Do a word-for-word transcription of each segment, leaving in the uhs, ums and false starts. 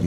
and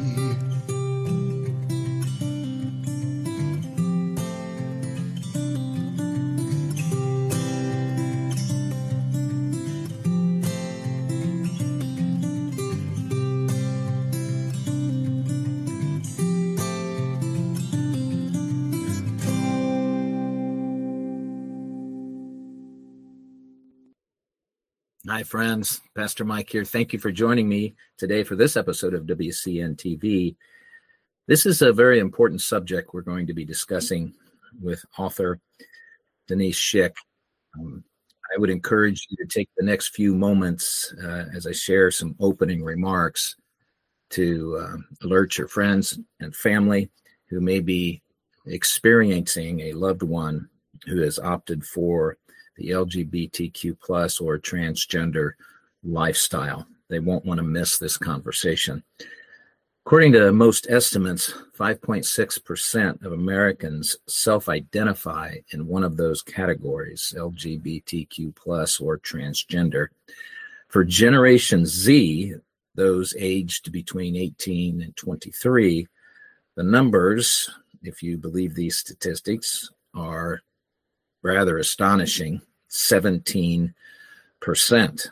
Hi, friends. Pastor Mike here. Thank you for joining me today for this episode of W C N T V. This is a very important subject we're going to be discussing with author Denise Shick. Um, I would encourage you to take the next few moments uh, as I share some opening remarks to uh, alert your friends and family who may be experiencing a loved one who has opted for the L G B T Q plus or transgender lifestyle. They won't want to miss this conversation. According to most estimates, five point six percent of Americans self-identify in one of those categories, L G B T Q plus or transgender. For Generation Z, those aged between eighteen and twenty-three, the numbers, if you believe these statistics, are rather astonishing, seventeen percent.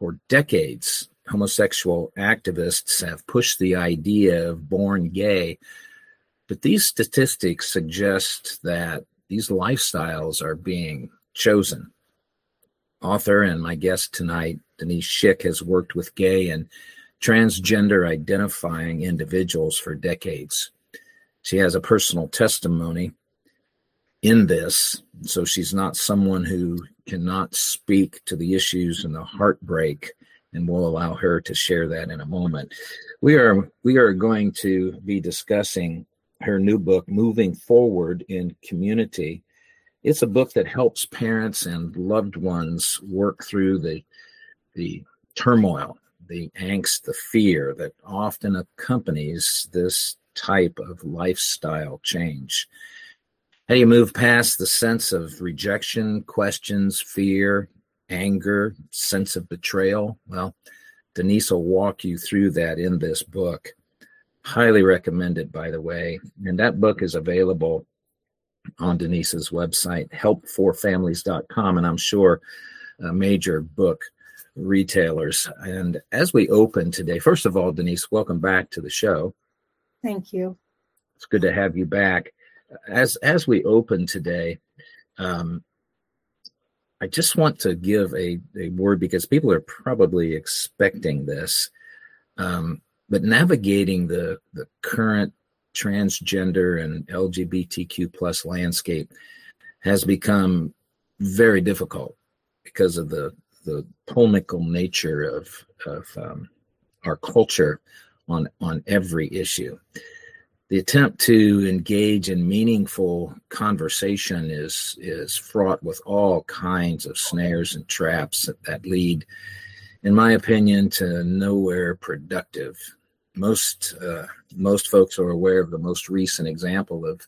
For decades, homosexual activists have pushed the idea of born gay, but these statistics suggest that these lifestyles are being chosen. Author and my guest tonight, Denise Shick, has worked with gay and transgender identifying individuals for decades. She has a personal testimony in this, so she's not someone who cannot speak to the issues and the heartbreak, and we'll allow her to share that in a moment. We are we are going to be discussing her new book, Moving Forward in Community. It's a book that helps parents and loved ones work through the the turmoil, the angst, the fear that often accompanies this type of lifestyle change. How do you move past the sense of rejection, questions, fear, anger, sense of betrayal? Well, Denise will walk you through that in this book. Highly recommended, by the way. And that book is available on Denise's website, help for families dot com, and I'm sure uh, major book retailers. And as we open today, first of all, Denise, welcome back to the show. Thank you. It's good to have you back. As as we open today, um, I just want to give a, a word because people are probably expecting this, um, but navigating the, the current transgender and L G B T Q plus landscape has become very difficult because of the, the polemical nature of, of um, our culture on, on every issue. The attempt to engage in meaningful conversation is is fraught with all kinds of snares and traps that, that lead, in my opinion, to nowhere productive. Most uh, most folks are aware of the most recent example of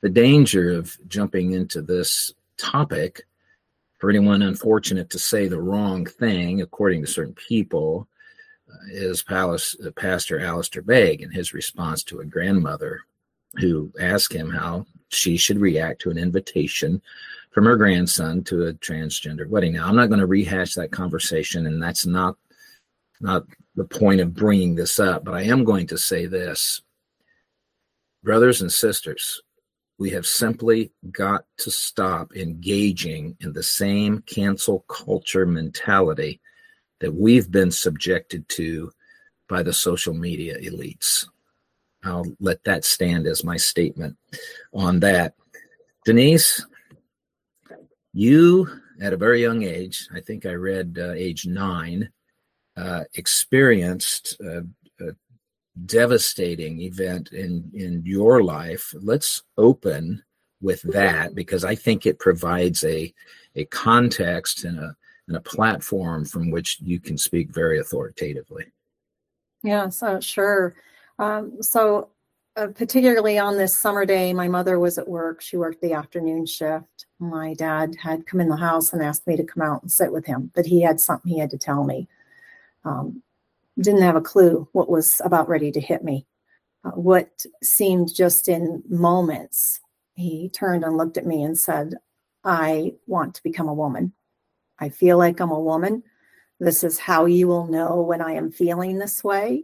the danger of jumping into this topic. For anyone unfortunate to say the wrong thing, according to certain people, is Palace, uh, Pastor Alistair Begg in his response to a grandmother who asked him how she should react to an invitation from her grandson to a transgender wedding. Now, I'm not going to rehash that conversation, and that's not, not the point of bringing this up, but I am going to say this. Brothers and sisters, we have simply got to stop engaging in the same cancel culture mentality that we've been subjected to by the social media elites. I'll let that stand as my statement on that. Denise, you at a very young age, I think I read uh, age nine, uh, experienced uh, a devastating event in, in your life. Let's open with that, because I think it provides a, a context and a, and a platform from which you can speak very authoritatively. Yes, uh, sure. Um, so uh, particularly on this summer day, my mother was at work. She worked the afternoon shift. My dad had come in the house and asked me to come out and sit with him, but he had something he had to tell me. Um, didn't have a clue what was about ready to hit me. Uh, what seemed just in moments, he turned and looked at me and said, "I want to become a woman. I feel like I'm a woman. This is how you will know when I am feeling this way."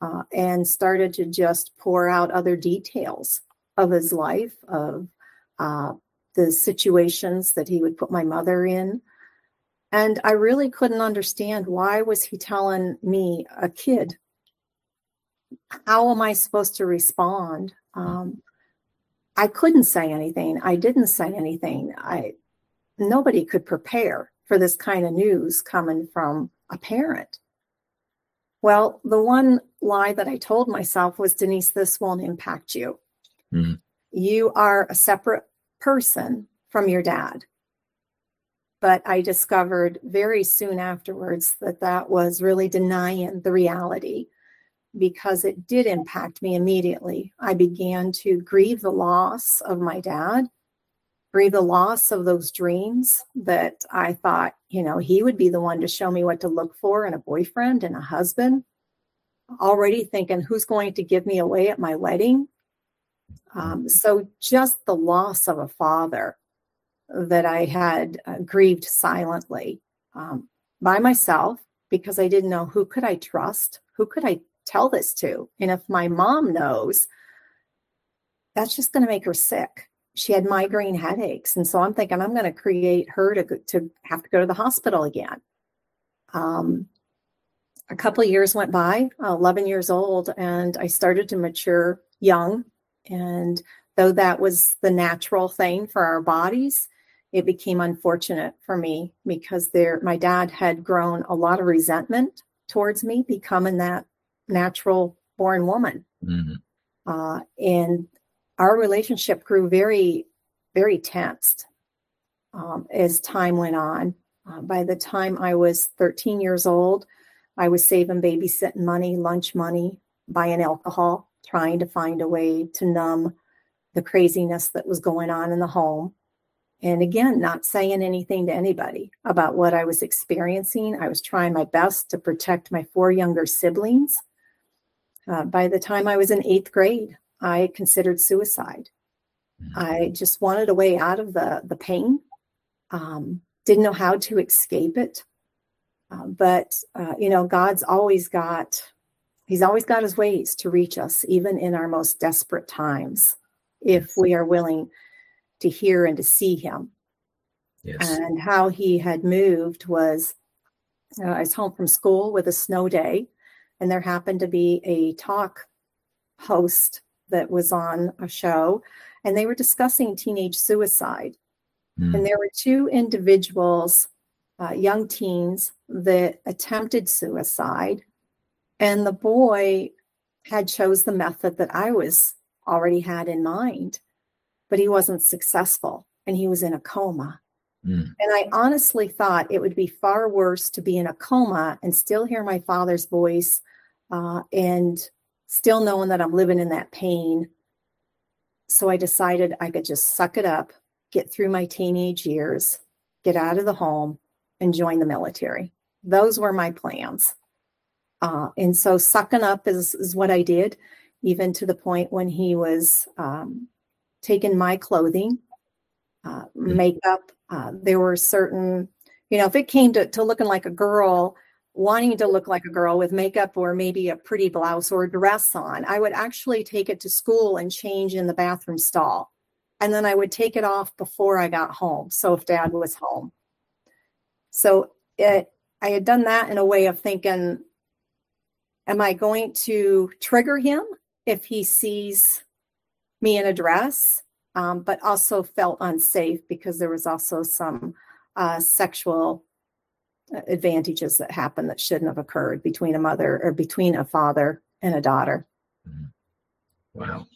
Uh, and started to just pour out other details of his life, of uh, the situations that he would put my mother in. And I really couldn't understand, why was he telling me, a kid? How am I supposed to respond? Um, I couldn't say anything. I didn't say anything. I nobody could prepare for this kind of news coming from a parent. Well, the one lie that I told myself was, Denise, this won't impact you. Mm-hmm. You are a separate person from your dad. But I discovered very soon afterwards that that was really denying the reality, because it did impact me immediately. I began to grieve the loss of my dad, grieve the loss of those dreams that I thought, you know, he would be the one to show me what to look for in a boyfriend and a husband. Already thinking, who's going to give me away at my wedding? Um, so just the loss of a father that I had uh, grieved silently um, by myself, because I didn't know, who could I trust? Who could I tell this to? And if my mom knows, that's just going to make her sick. She had migraine headaches. And so I'm thinking, I'm going to create her to, to have to go to the hospital again. Um, a couple of years went by, eleven years old, and I started to mature young. And though that was the natural thing for our bodies, it became unfortunate for me, because there, my dad had grown a lot of resentment towards me becoming that natural born woman. Mm-hmm. Uh, and our relationship grew very, very tensed um, as time went on. Uh, by the time I was thirteen years old, I was saving babysitting money, lunch money, buying alcohol, trying to find a way to numb the craziness that was going on in the home. And again, not saying anything to anybody about what I was experiencing. I was trying my best to protect my four younger siblings. Uh, by the time I was in eighth grade, I considered suicide. I just wanted a way out of the, the pain. Um, didn't know how to escape it. Uh, but, uh, you know, God's always got, he's always got his ways to reach us, even in our most desperate times, if we are willing to hear and to see him. Yes. And how he had moved was, uh, I was home from school with a snow day, and there happened to be a talk host that was on a show, and they were discussing teenage suicide. Mm. And there were two individuals, uh, young teens, that attempted suicide. And the boy had chose the method that I was already had in mind, but he wasn't successful, and he was in a coma. Mm. And I honestly thought it would be far worse to be in a coma and still hear my father's voice, uh, and still knowing that I'm living in that pain. So I decided I could just suck it up, get through my teenage years, get out of the home, and join the military. Those were my plans. Uh, and so sucking up is, is what I did, even to the point when he was um, taking my clothing, uh, makeup. Uh, there were certain, you know, if it came to, to looking like a girl, wanting to look like a girl with makeup or maybe a pretty blouse or a dress on, I would actually take it to school and change in the bathroom stall. And then I would take it off before I got home. So if dad was home. So it, I had done that in a way of thinking, am I going to trigger him if he sees me in a dress? Um, but also felt unsafe because there was also some uh, sexual advantages that happened that shouldn't have occurred between a mother or between a father and a daughter. Wow.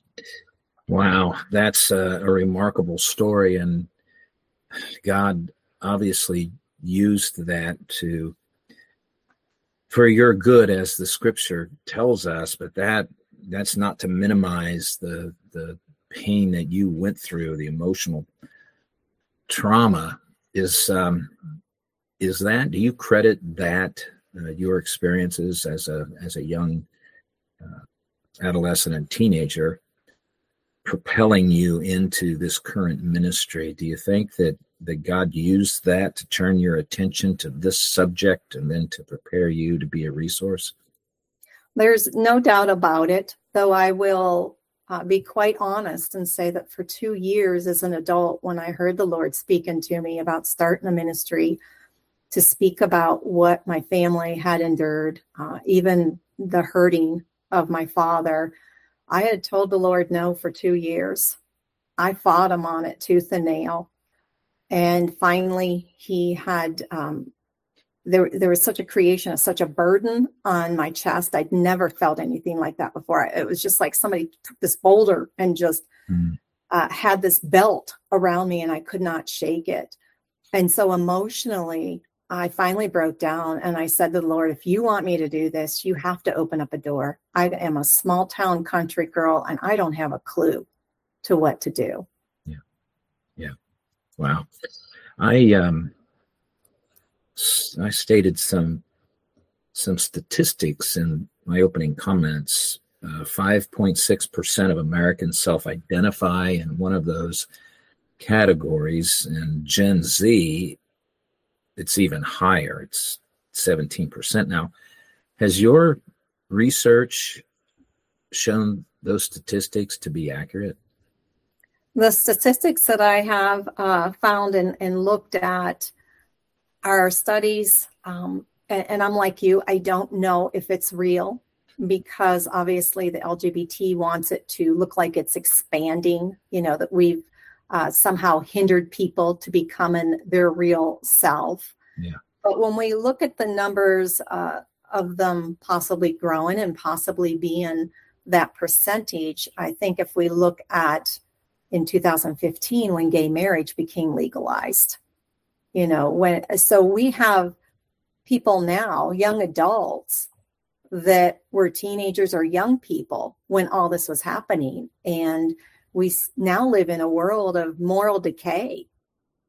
Wow. That's a, a remarkable story. And God obviously used that to, for your good, as the scripture tells us, but that that's not to minimize the, the pain that you went through, the emotional trauma. Is, um, is that, do you credit that, uh, your experiences as a, as a young uh, adolescent and teenager propelling you into this current ministry? Do you think that, that God used that to turn your attention to this subject and then to prepare you to be a resource? There's no doubt about it, though I will uh, be quite honest and say that for two years as an adult, when I heard the Lord speaking to me about starting a ministry to speak about what my family had endured, uh, even the hurting of my father, I had told the Lord no for two years. I fought him on it tooth and nail. And finally, he had, um, there, there was such a creation of such a burden on my chest. I'd never felt anything like that before. It was just like somebody took this boulder and just mm. uh, had this belt around me, and I could not shake it. And so emotionally, I finally broke down and I said to the Lord, if you want me to do this, you have to open up a door. I am a small town country girl, and I don't have a clue to what to do. Yeah. Yeah. Wow. I um, I stated some some statistics in my opening comments. Uh, five point six percent of Americans self-identify in one of those categories, and Gen Z, it's even higher. It's seventeen percent now. Has your research shown those statistics to be accurate? The statistics that I have uh, found and, and looked at are studies, um, and, and I'm like you, I don't know if it's real because obviously the L G B T wants it to look like it's expanding, you know, that we've uh, somehow hindered people to becoming their real self. Yeah. But when we look at the numbers uh, of them possibly growing and possibly being that percentage, I think if we look at in two thousand fifteen, when gay marriage became legalized, you know, when, so we have people now, young adults that were teenagers or young people when all this was happening. And we now live in a world of moral decay.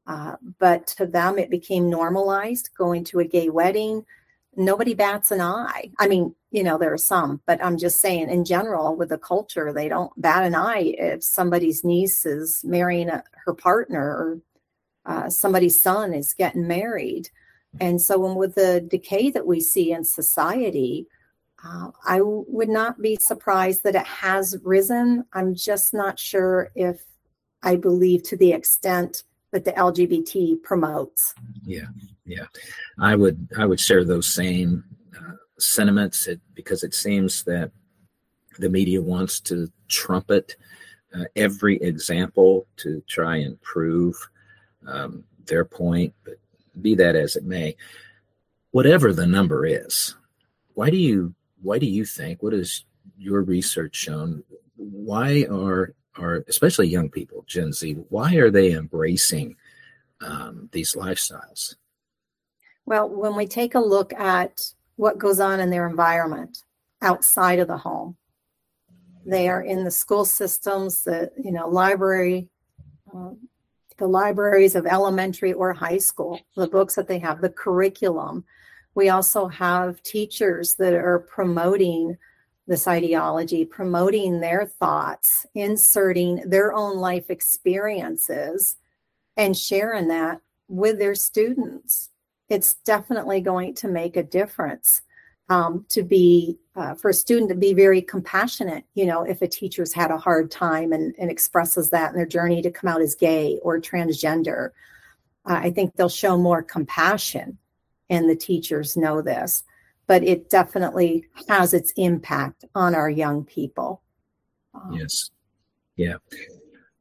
Uh, but to them, it became normalized, going to a gay wedding. Nobody bats an eye. I mean, you know, there are some, but I'm just saying in general with the culture, they don't bat an eye if somebody's niece is marrying a, her partner or uh, somebody's son is getting married. And so when, with the decay that we see in society, uh, I w- would not be surprised that it has risen. I'm just not sure if I believe to the extent that the L G B T promotes. Yeah, yeah. I would I would share those same uh, sentiments it, because it seems that the media wants to trumpet uh, every example to try and prove um, their point, but be that as it may, whatever the number is, why do you why do you think, what has your research shown, why are Or especially young people, Gen Z, why are they embracing um, these lifestyles? Well, when we take a look at what goes on in their environment outside of the home, they are in the school systems, the you know library, uh, the libraries of elementary or high school, the books that they have, the curriculum. We also have teachers that are promoting this ideology, promoting their thoughts, inserting their own life experiences, and sharing that with their students. it's definitely going to make a difference um, to be, uh, for a student to be very compassionate, you know, if a teacher's had a hard time and, and expresses that in their journey to come out as gay or transgender. Uh, I think they'll show more compassion, and the teachers know this, but it definitely has its impact on our young people. Um, yes. Yeah.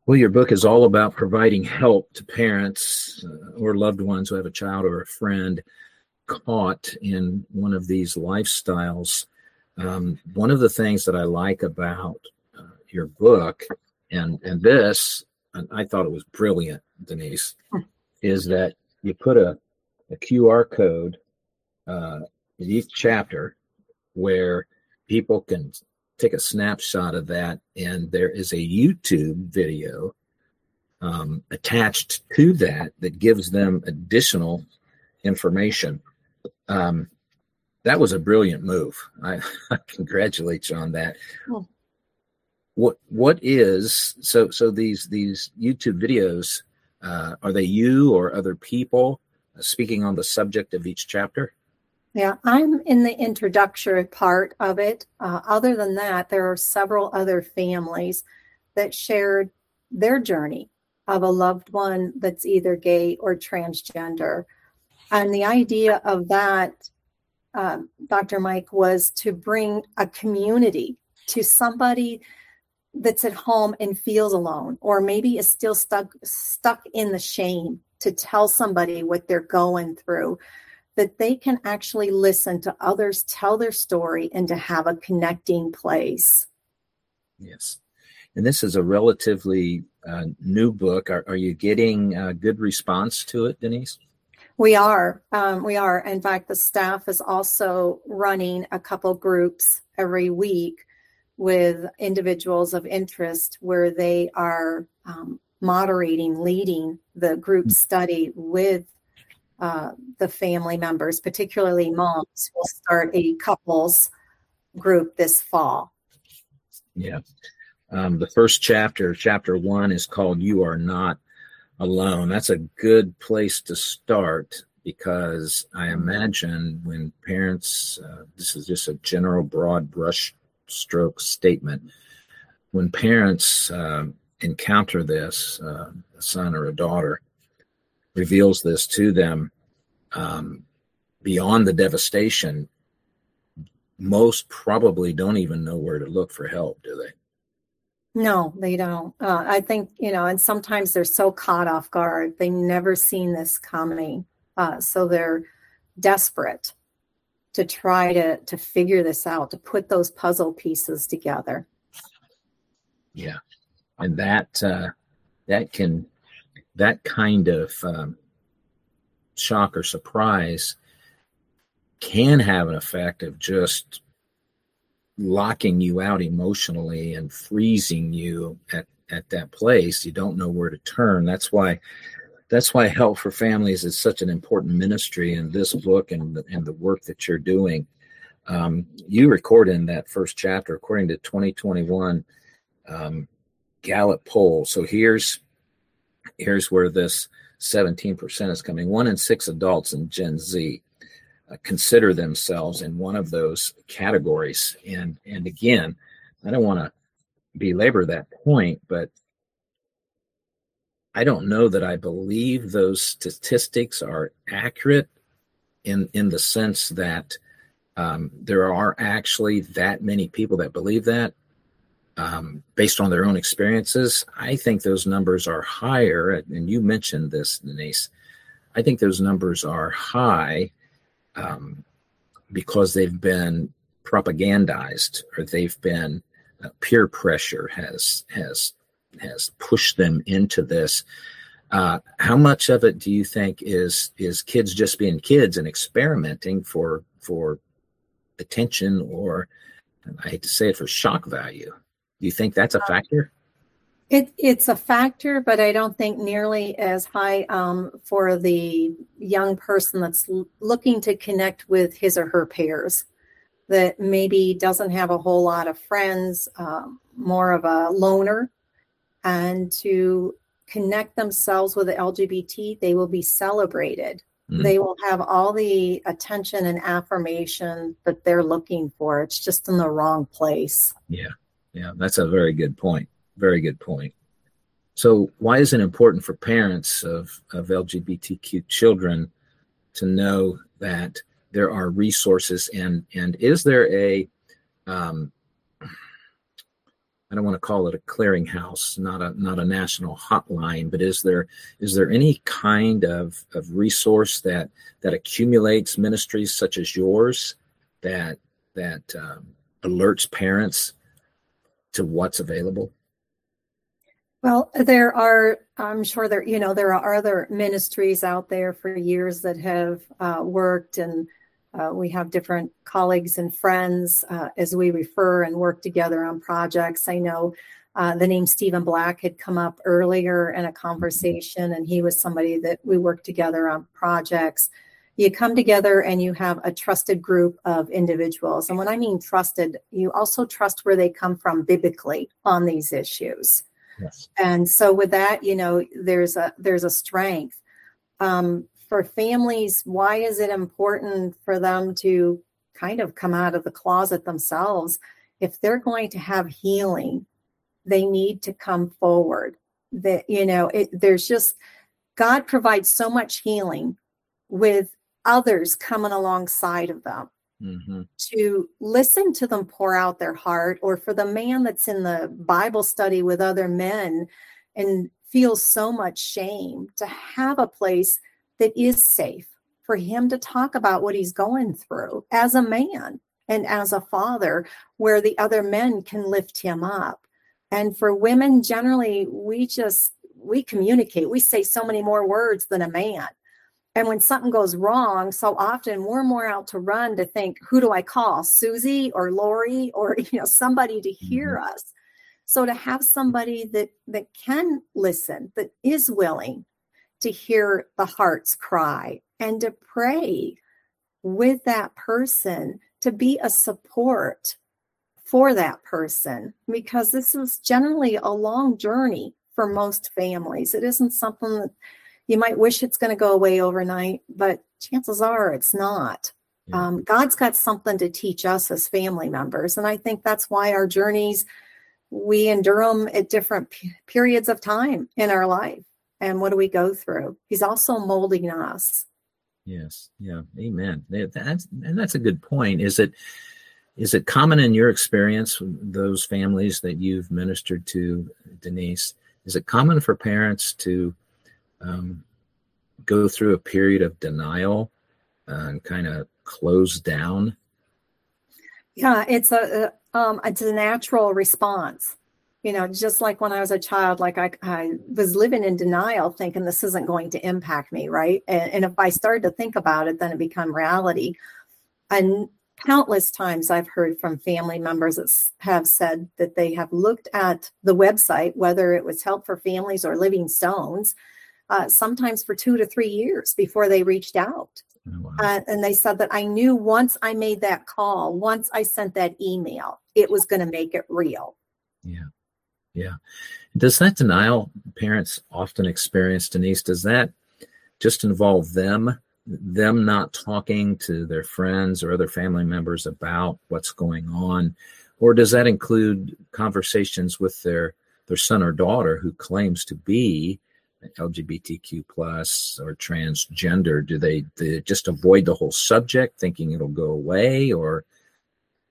Well, your book is all about providing help to parents uh, or loved ones who have a child or a friend caught in one of these lifestyles. Um, one of the things that I like about uh, your book and, and this, and I thought it was brilliant, Denise, is that you put a, a Q R code uh, in each chapter where people can take a snapshot of that, and there is a YouTube video um, attached to that that gives them additional information. Um, that was a brilliant move. I, I congratulate you on that. Cool. What what is so so these these YouTube videos? Uh, are they you or other people speaking on the subject of each chapter? Yeah, I'm in the introductory part of it. Uh, other than that, there are several other families that shared their journey of a loved one that's either gay or transgender. And the idea of that, uh, Doctor Mike, was to bring a community to somebody that's at home and feels alone, or maybe is still stuck stuck in the shame, to tell somebody what they're going through, that they can actually listen to others tell their story and to have a connecting place. Yes. And this is a relatively uh, new book. Are, are you getting a good response to it, Denise? We are. Um, we are. In fact, the staff is also running a couple groups every week with individuals of interest where they are um, moderating, leading the group study with uh, the family members, particularly moms. We'll start a couples group this fall. Yeah. Um, the first chapter, chapter one, is called You Are Not Alone. That's a good place to start, because I imagine when parents, uh, this is just a general broad brush stroke statement, when parents uh, encounter this, uh, a son or a daughter reveals this to them, um, beyond the devastation, most probably don't even know where to look for help, do they? No, they don't. Uh, I think, you know, and sometimes they're so caught off guard. They've never seen this coming. Uh, so they're desperate to try to, to figure this out, to put those puzzle pieces together. Yeah. And that, uh, that can, that kind of um, shock or surprise can have an effect of just locking you out emotionally and freezing you at, at that place. You don't know where to turn. That's why, that's why Help for Families is such an important ministry, in this book and the, and the work that you're doing. Um, you record in that first chapter, according to twenty twenty-one um, Gallup poll. So here's, here's where this seventeen percent is coming. One in six adults in Gen Z uh, consider themselves in one of those categories. And, and again, I don't want to belabor that point, but I don't know that I believe those statistics are accurate in, in the sense that um, there are actually that many people that believe that um, based on their own experiences. I think those numbers are higher, and you mentioned this, Denise. I think those numbers are high um, because they've been propagandized, or they've been uh, peer pressure has has. has pushed them into this. Uh, how much of it do you think is is kids just being kids and experimenting for for attention, or, I hate to say it, for shock value? Do you think that's a factor? It it's a factor, but I don't think nearly as high um, for the young person that's l- looking to connect with his or her peers, that maybe doesn't have a whole lot of friends, uh, more of a loner. And to connect themselves with the L G B T, they will be celebrated Mm-hmm. They will have all the attention and affirmation that they're looking for. It's just in the wrong place. Yeah. Yeah. That's a very good point. Very good point. So why is it important for parents of, of L G B T Q children to know that there are resources, and, and is there a, um, I don't want to call it a clearinghouse, not a not a national hotline, but is there is there any kind of, of resource that that accumulates ministries such as yours that that um, alerts parents to what's available? Well, there are, I'm sure there, you know, there are other ministries out there for years that have uh, worked, and uh, we have different colleagues and friends uh, as we refer and work together on projects. I know uh, the name Stephen Black had come up earlier in a conversation, and he was somebody that we worked together on projects. You come together and you have a trusted group of individuals. And when I mean trusted, you also trust where they come from biblically on these issues. Yes. And so with that, you know, there's a there's a strength um, for families. Why is it important for them to kind of come out of the closet themselves? If they're going to have healing, they need to come forward. That, you know, it, there's just, God provides so much healing with others coming alongside of them. Mm-hmm. To listen to them pour out their heart, or for the man that's in the Bible study with other men and feels so much shame, to have a place that is safe for him to talk about what he's going through as a man and as a father, where the other men can lift him up. And for women, generally, we just, we communicate, we say so many more words than a man. And when something goes wrong, so often we're more out to run to think, who do I call? Susie or Lori, or, you know, somebody to hear mm-hmm. us. So to have somebody that, that can listen, that is willing to hear the heart's cry and to pray with that person, to be a support for that person, because this is generally a long journey for most families. It isn't something that, you might wish it's going to go away overnight, but chances are it's not. Yeah. Um, God's got something to teach us as family members. And I think that's why our journeys, we endure them at different p- periods of time in our life. And what do we go through? He's also molding us. Yes. Yeah. Amen. That's, and that's a good point. Is it, is it common in your experience, those families that you've ministered to, Denise, is it common for parents to Um, go through a period of denial uh, and kind of close down? Yeah, it's a, a um, it's a natural response. You know, just like when I was a child, like I, I was living in denial, thinking this isn't going to impact me, right? And, and if I started to think about it, then it became reality. And countless times I've heard from family members that have said that they have looked at the website, whether it was Help for Families or Living Stones, Uh, sometimes for two to three years before they reached out. Oh, wow. uh, and they said that I knew once I made that call, once I sent that email, it was going to make it real. Yeah. Yeah. Does that denial parents often experience, Denise, does that just involve them, them not talking to their friends or other family members about what's going on? Or does that include conversations with their, their son or daughter who claims to be L G B T Q plus or transgender? Do they, they just avoid the whole subject thinking it'll go away, or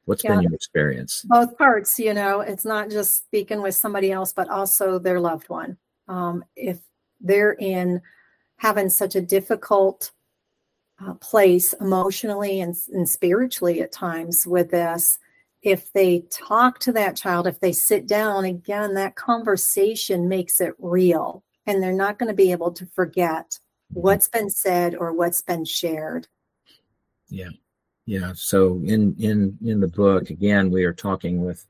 what's yeah. been your experience? Both parts, you know, it's not just speaking with somebody else, but also their loved one. Um, if they're in having such a difficult uh, place emotionally and, and spiritually at times with this, if they talk to that child, if they sit down again, that conversation makes it real. And they're not going to be able to forget what's been said or what's been shared. Yeah. Yeah. So in, in, in the book, again, we are talking with,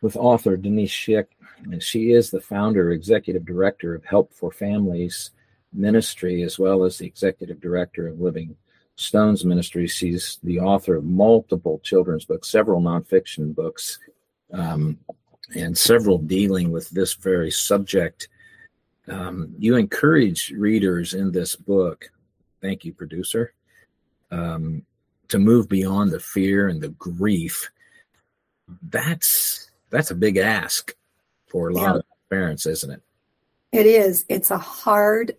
with author Denise Shick, and she is the founder, executive director of Help for Families Ministry, as well as the executive director of Living Stones Ministry. She's the author of multiple children's books, several nonfiction books, um, and several dealing with this very subject. Um, you encourage readers in this book Thank you, producer. Um, to move beyond the fear and the grief, that's that's a big ask for a lot yeah. of parents, isn't it? It is. It's a hard,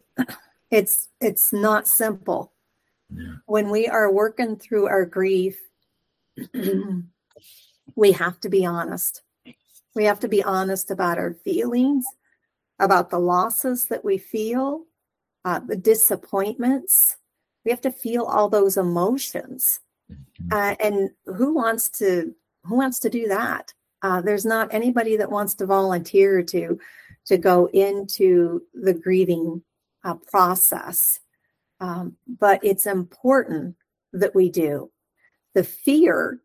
it's it's not simple. Yeah. When we are working through our grief, we have to be honest. We have to be honest about our feelings, about the losses that we feel, uh, the disappointments. We have to feel all those emotions. Uh, and who wants to who wants to do that? Uh, there's not anybody that wants to volunteer to, to go into the grieving uh, process. Um, but it's important that we do. The fear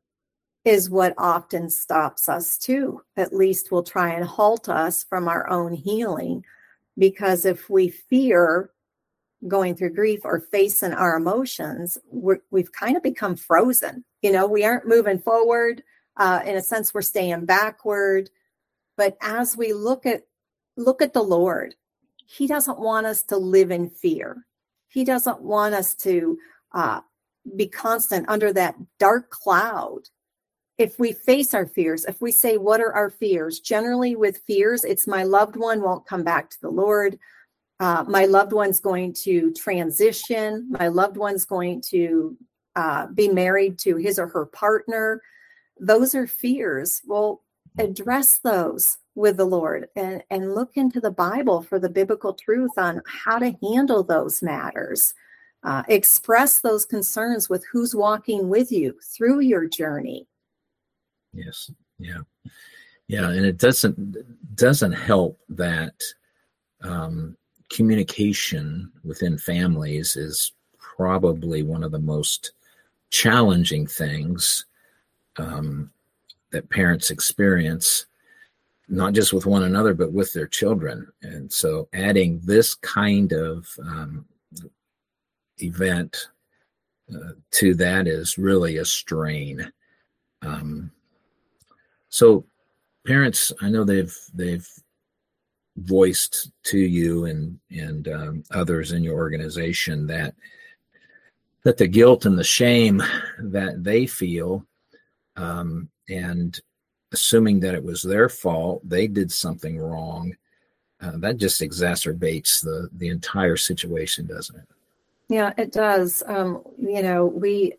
is what often stops us too. At least will try and halt us from our own healing, because if we fear going through grief or facing our emotions, we're, we've kind of become frozen. You know, we aren't moving forward. Uh, in a sense, we're staying backward. But as we look at look at the Lord, He doesn't want us to live in fear. He doesn't want us to uh, be constant under that dark cloud. If we face our fears, if we say, what are our fears? Generally with fears, it's my loved one won't come back to the Lord. Uh, my loved one's going to transition. My loved one's going to uh, be married to his or her partner. Those are fears. Well, address those with the Lord and, and look into the Bible for the biblical truth on how to handle those matters. Uh, express those concerns with who's walking with you through your journey. Yes. Yeah. Yeah. And it doesn't, doesn't help that um, communication within families is probably one of the most challenging things um, that parents experience, not just with one another, but with their children. And so adding this kind of um, event uh, to that is really a strain. Um, so parents, I know they've, they've voiced to you and, and um, others in your organization that, that the guilt and the shame that they feel, um, and assuming that it was their fault, they did something wrong. Uh, that just exacerbates the, the entire situation, doesn't it? Yeah, it does. Um, you know, we,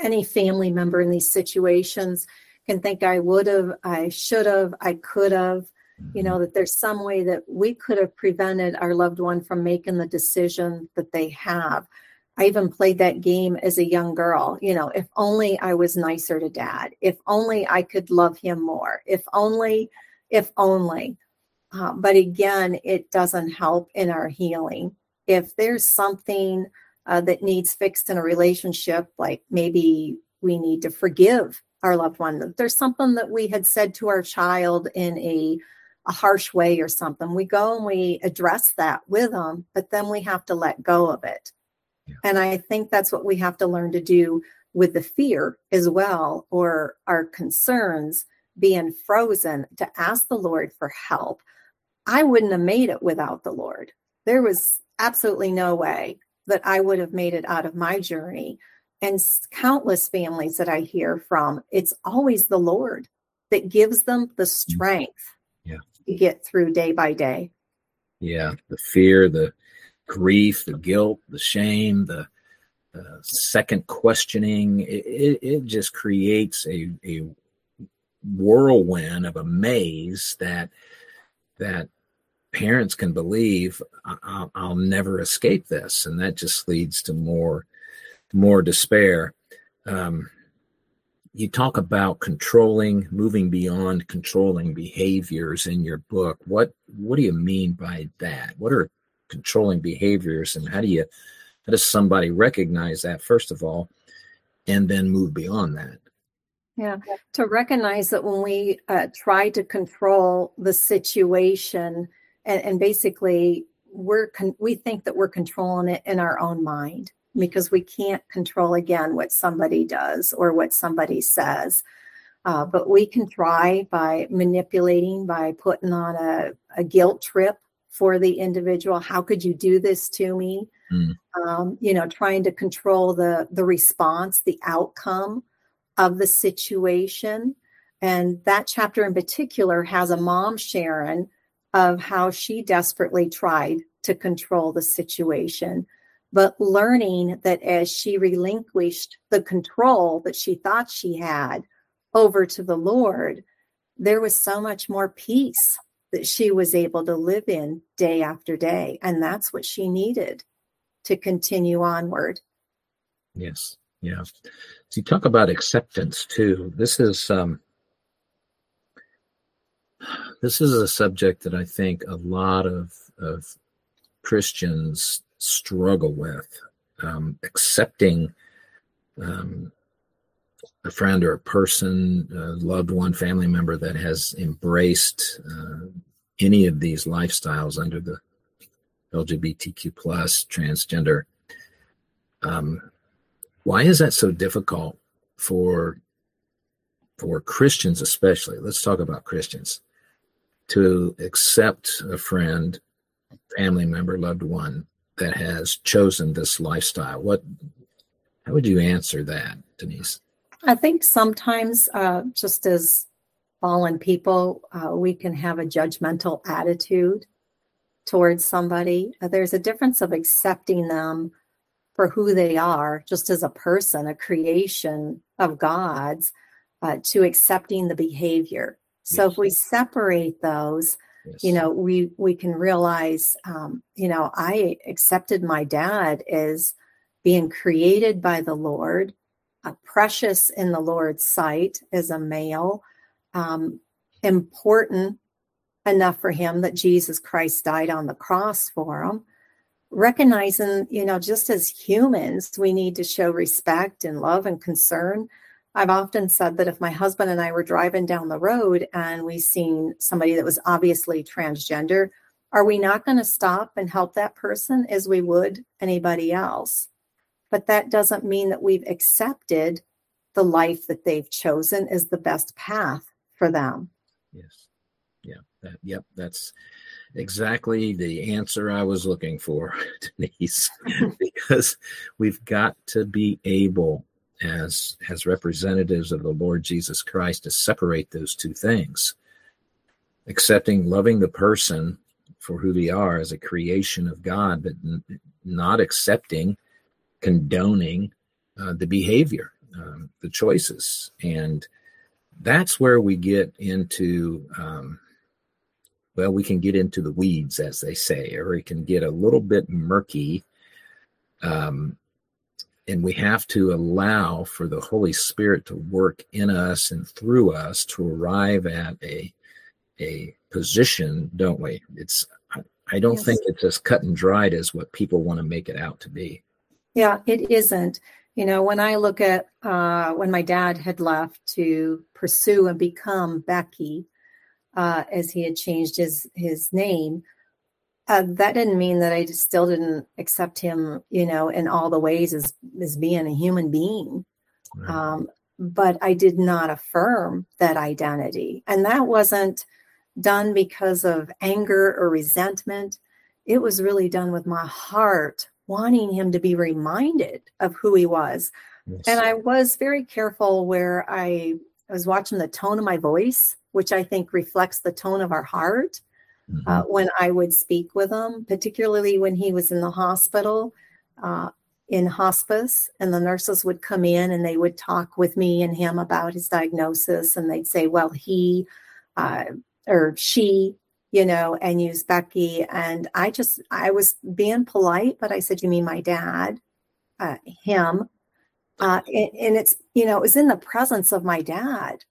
any family member in these situations can think I would have, I should have, I could have, mm-hmm. you know, that there's some way that we could have prevented our loved one from making the decision that they have. I even played that game as a young girl. You know, if only I was nicer to Dad, if only I could love him more, if only, if only. Uh, but again, it doesn't help in our healing. If there's something uh, that needs fixed in a relationship, like maybe we need to forgive our loved one, there's something that we had said to our child in a, a harsh way or something, we go and we address that with them, but then we have to let go of it. And I think that's what we have to learn to do with the fear as well, or our concerns being frozen, to ask the Lord for help. I wouldn't have made it without the Lord. There was absolutely no way that I would have made it out of my journey. And countless families that I hear from, it's always the Lord that gives them the strength yeah. to get through day by day. Yeah, the fear, the grief, the guilt, the shame, the uh, second questioning, it, it, it just creates a, a whirlwind of a maze that that parents can believe, I'll, I'll never escape this. And that just leads to more, more despair. Um, you talk about controlling, moving beyond controlling behaviors in your book. What, what do you mean by that? What are controlling behaviors, and how do you, how does somebody recognize that first of all, and then move beyond that? Yeah, to recognize that when we uh, try to control the situation, and, and basically we're con- we think that we're controlling it in our own mind, because we can't control again what somebody does or what somebody says, uh, but we can try by manipulating, by putting on a, a guilt trip for the individual. How could you do this to me? mm. um, you know, trying to control the, the response, the outcome of the situation. And that chapter in particular has a mom, Sharon, of how she desperately tried to control the situation, but learning that as she relinquished the control that she thought she had over to the Lord, there was so much more peace that she was able to live in day after day. And that's what she needed to continue onward. Yes. Yeah. So you talk about acceptance too. This is, um, this is a subject that I think a lot of, of Christians struggle with, um, accepting, um, a friend or a person, a loved one, family member that has embraced uh, any of these lifestyles under the L G B T Q plus transgender. Um, why is that so difficult for, for Christians, especially? Let's talk about Christians to accept a friend, family member, loved one that has chosen this lifestyle. What, how would you answer that, Denise? I think sometimes uh, just as fallen people, uh, we can have a judgmental attitude towards somebody. There's a difference of accepting them for who they are, just as a person, a creation of God's, uh, to accepting the behavior. So yes. If we separate those, yes. you know, we, we can realize, um, you know, I accepted my dad as being created by the Lord, Uh, precious in the Lord's sight as a male, um, important enough for him that Jesus Christ died on the cross for him. Recognizing, you know, just as humans, we need to show respect and love and concern. I've often said that if my husband and I were driving down the road and we seen somebody that was obviously transgender, are we not going to stop and help that person as we would anybody else? But that doesn't mean that we've accepted the life that they've chosen is the best path for them. Yes. Yeah. That, yep. That's exactly the answer I was looking for, Denise, because we've got to be able as, as representatives of the Lord Jesus Christ to separate those two things, accepting, loving the person for who they are as a creation of God, but n- not accepting condoning uh, the behavior, um, the choices. And that's where we get into, um, well, we can get into the weeds, as they say, or it can get a little bit murky. Um, and we have to allow for the Holy Spirit to work in us and through us to arrive at a, a position, don't we? It's, I don't yes. think it's as cut and dried as what people want to make it out to be. Yeah, it isn't. You know, when I look at uh, when my dad had left to pursue and become Becky, uh, as he had changed his his name, uh, that didn't mean that I just still didn't accept him, you know, in all the ways as, as being a human being. Right. Um, but I did not affirm that identity. And that wasn't done because of anger or resentment. It was really done with my heart, wanting him to be reminded of who he was. Yes. And I was very careful where I, I was watching the tone of my voice, which I think reflects the tone of our heart, mm-hmm. uh, when I would speak with him, particularly when he was in the hospital, uh, in hospice, and the nurses would come in and they would talk with me and him about his diagnosis. And they'd say, well, he uh, or she, you know, and use Becky. And I just, I was being polite, but I said, you mean my dad, uh, him. Uh, and, and it's, you know, it was in the presence of my dad.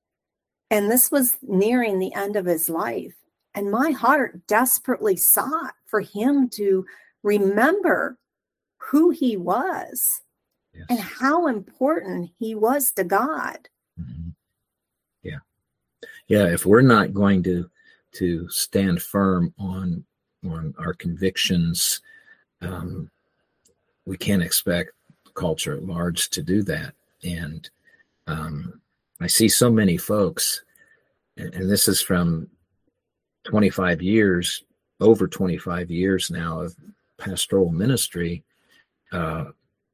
And this was nearing the end of his life. And my heart desperately sought for him to remember who he was yes. and how important he was to God. Mm-hmm. Yeah. Yeah. If we're not going to, to stand firm on on our convictions, um, we can't expect culture at large to do that. And um, I see so many folks, and, and this is from twenty-five years, over twenty-five years now of pastoral ministry, uh,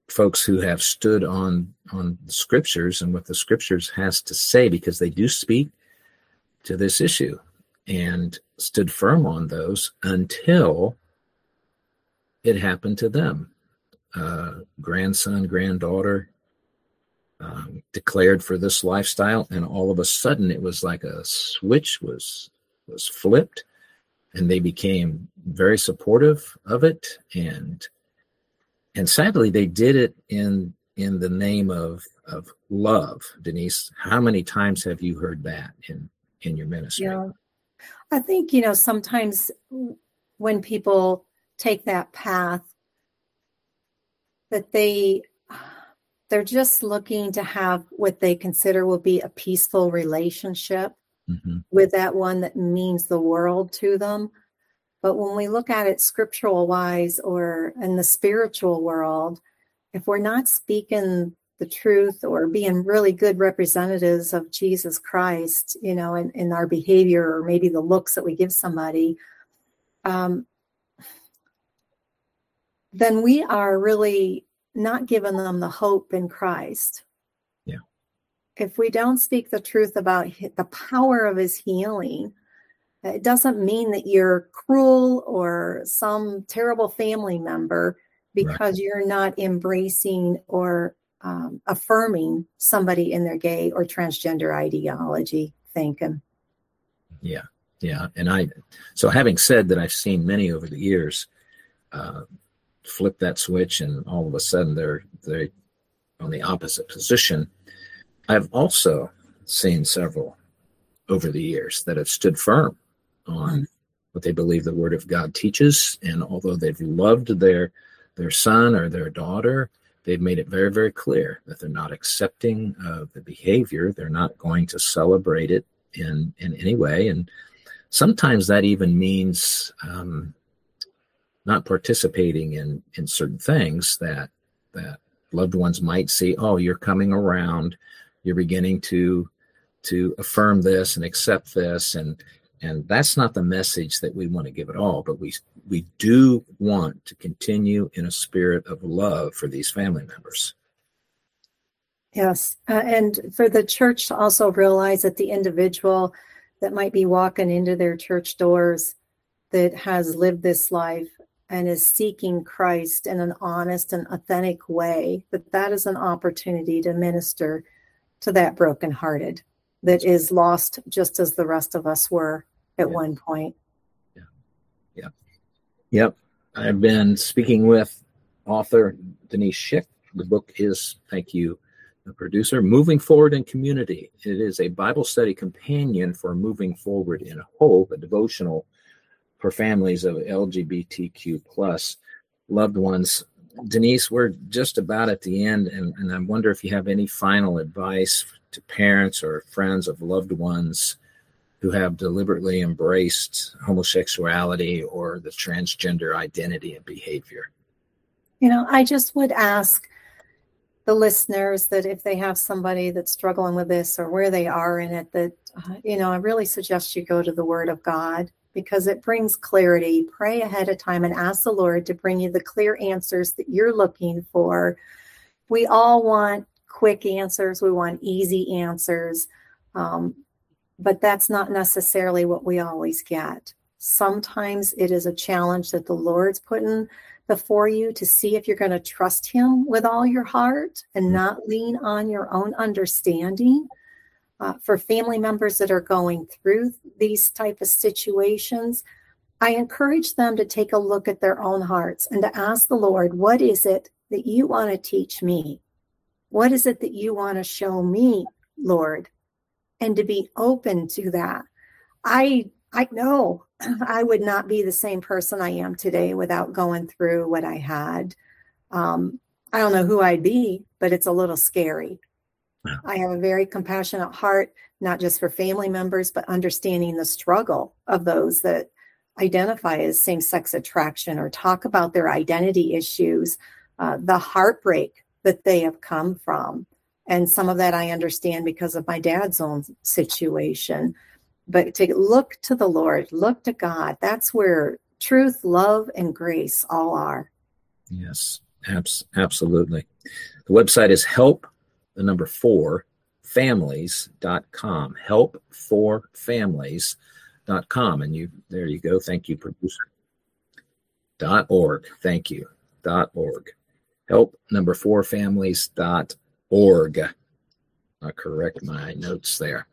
folks who have stood on on the scriptures and what the scriptures has to say, because they do speak to this issue, and stood firm on those until it happened to them. Uh, grandson, granddaughter um, declared for this lifestyle, and all of a sudden it was like a switch was was flipped, and they became very supportive of it. And and sadly, they did it in in the name of of love. Denise, how many times have you heard that in in your ministry? Yeah. I think, you know, sometimes when people take that path, that they, they're just looking to have what they consider will be a peaceful relationship mm-hmm. with that one that means the world to them. But when we look at it scriptural wise or in the spiritual world, if we're not speaking the truth or being really good representatives of Jesus Christ, you know, in, in our behavior or maybe the looks that we give somebody, um, then we are really not giving them the hope in Christ. Yeah. If we don't speak the truth about the power of his healing, it doesn't mean that you're cruel or some terrible family member because right. you're not embracing or Um, affirming somebody in their gay or transgender ideology thinking. Yeah, yeah. And I, so having said that, I've seen many over the years uh, flip that switch, and all of a sudden they're, they're on the opposite position. I've also seen several over the years that have stood firm on what they believe the Word of God teaches. And although they've loved their, their son or their daughter, they've made it very, very clear that they're not accepting of the behavior. They're not going to celebrate it in, in any way. And sometimes that even means um, not participating in, in certain things that that loved ones might see, oh, you're coming around, you're beginning to to affirm this and accept this. And and that's not the message that we want to give at all, but we we do want to continue in a spirit of love for these family members. Yes, uh, and for the church to also realize that the individual that might be walking into their church doors that has lived this life and is seeking Christ in an honest and authentic way, that that is an opportunity to minister to that brokenhearted that is lost just as the rest of us were at yeah. one point. Yeah. Yeah. Yep. I've been speaking with author Denise Shick. The book is, thank you, the producer, Moving Forward in Community. It is a Bible study companion for Moving Forward in Hope, a devotional for families of L G B T Q plus loved ones. Denise, we're just about at the end, and, and I wonder if you have any final advice to parents or friends of loved ones who have deliberately embraced homosexuality or the transgender identity and behavior. You know, I just would ask the listeners that if they have somebody that's struggling with this or where they are in it, that, uh, you know, I really suggest you go to the Word of God, because it brings clarity. Pray ahead of time and ask the Lord to bring you the clear answers that you're looking for. We all want quick answers. We want easy answers. Um, but that's not necessarily what we always get. Sometimes it is a challenge that the Lord's putting before you to see if you're going to trust him with all your heart and not lean on your own understanding. Uh, for family members that are going through these type of situations, I encourage them to take a look at their own hearts and to ask the Lord, what is it that you want to teach me? What is it that you want to show me, Lord? And to be open to that. I I know I would not be the same person I am today without going through what I had. Um, I don't know who I'd be, but it's a little scary. Yeah. I have a very compassionate heart, not just for family members, but understanding the struggle of those that identify as same-sex attraction or talk about their identity issues, uh, the heartbreak that they have come from. And some of that I understand because of my dad's own situation. But to look to the Lord, look to God. That's where truth, love, and grace all are. Yes, Abs- absolutely. The website is help, the number four, families dot com. help for families dot com. And you, there you go. Thank you, producer. Dot org. Thank you. Dot org. Help, number four, families dot org. I'll correct my notes there.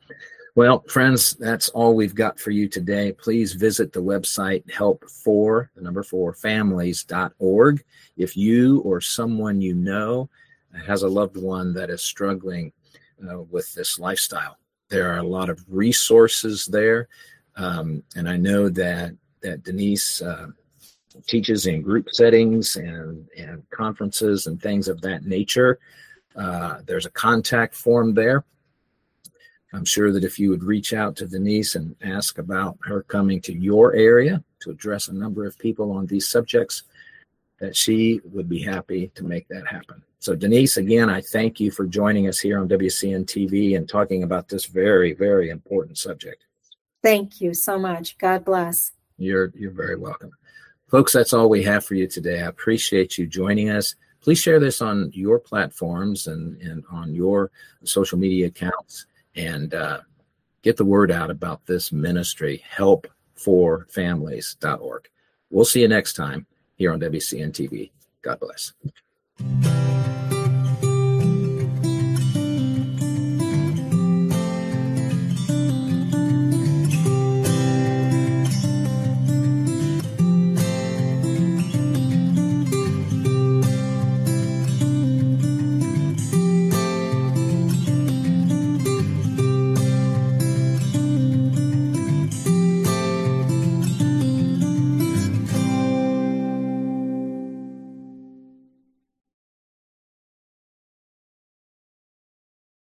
Well, friends, that's all we've got for you today. Please visit the website help for, the number four, families dot org. If you or someone you know has a loved one that is struggling uh, with this lifestyle, there are a lot of resources there. Um, and I know that, that Denise uh, teaches in group settings and, and conferences and things of that nature. Uh, there's a contact form there. I'm sure that if you would reach out to Denise and ask about her coming to your area to address a number of people on these subjects, that she would be happy to make that happen. So Denise, again, I thank you for joining us here on W C N T V and talking about this very, very important subject. Thank you so much. God bless. You're, you're very welcome. Folks, that's all we have for you today. I appreciate you joining us. Please share this on your platforms and, and on your social media accounts. And uh, get the word out about this ministry, help for families dot org. We'll see you next time here on W C N T V. God bless.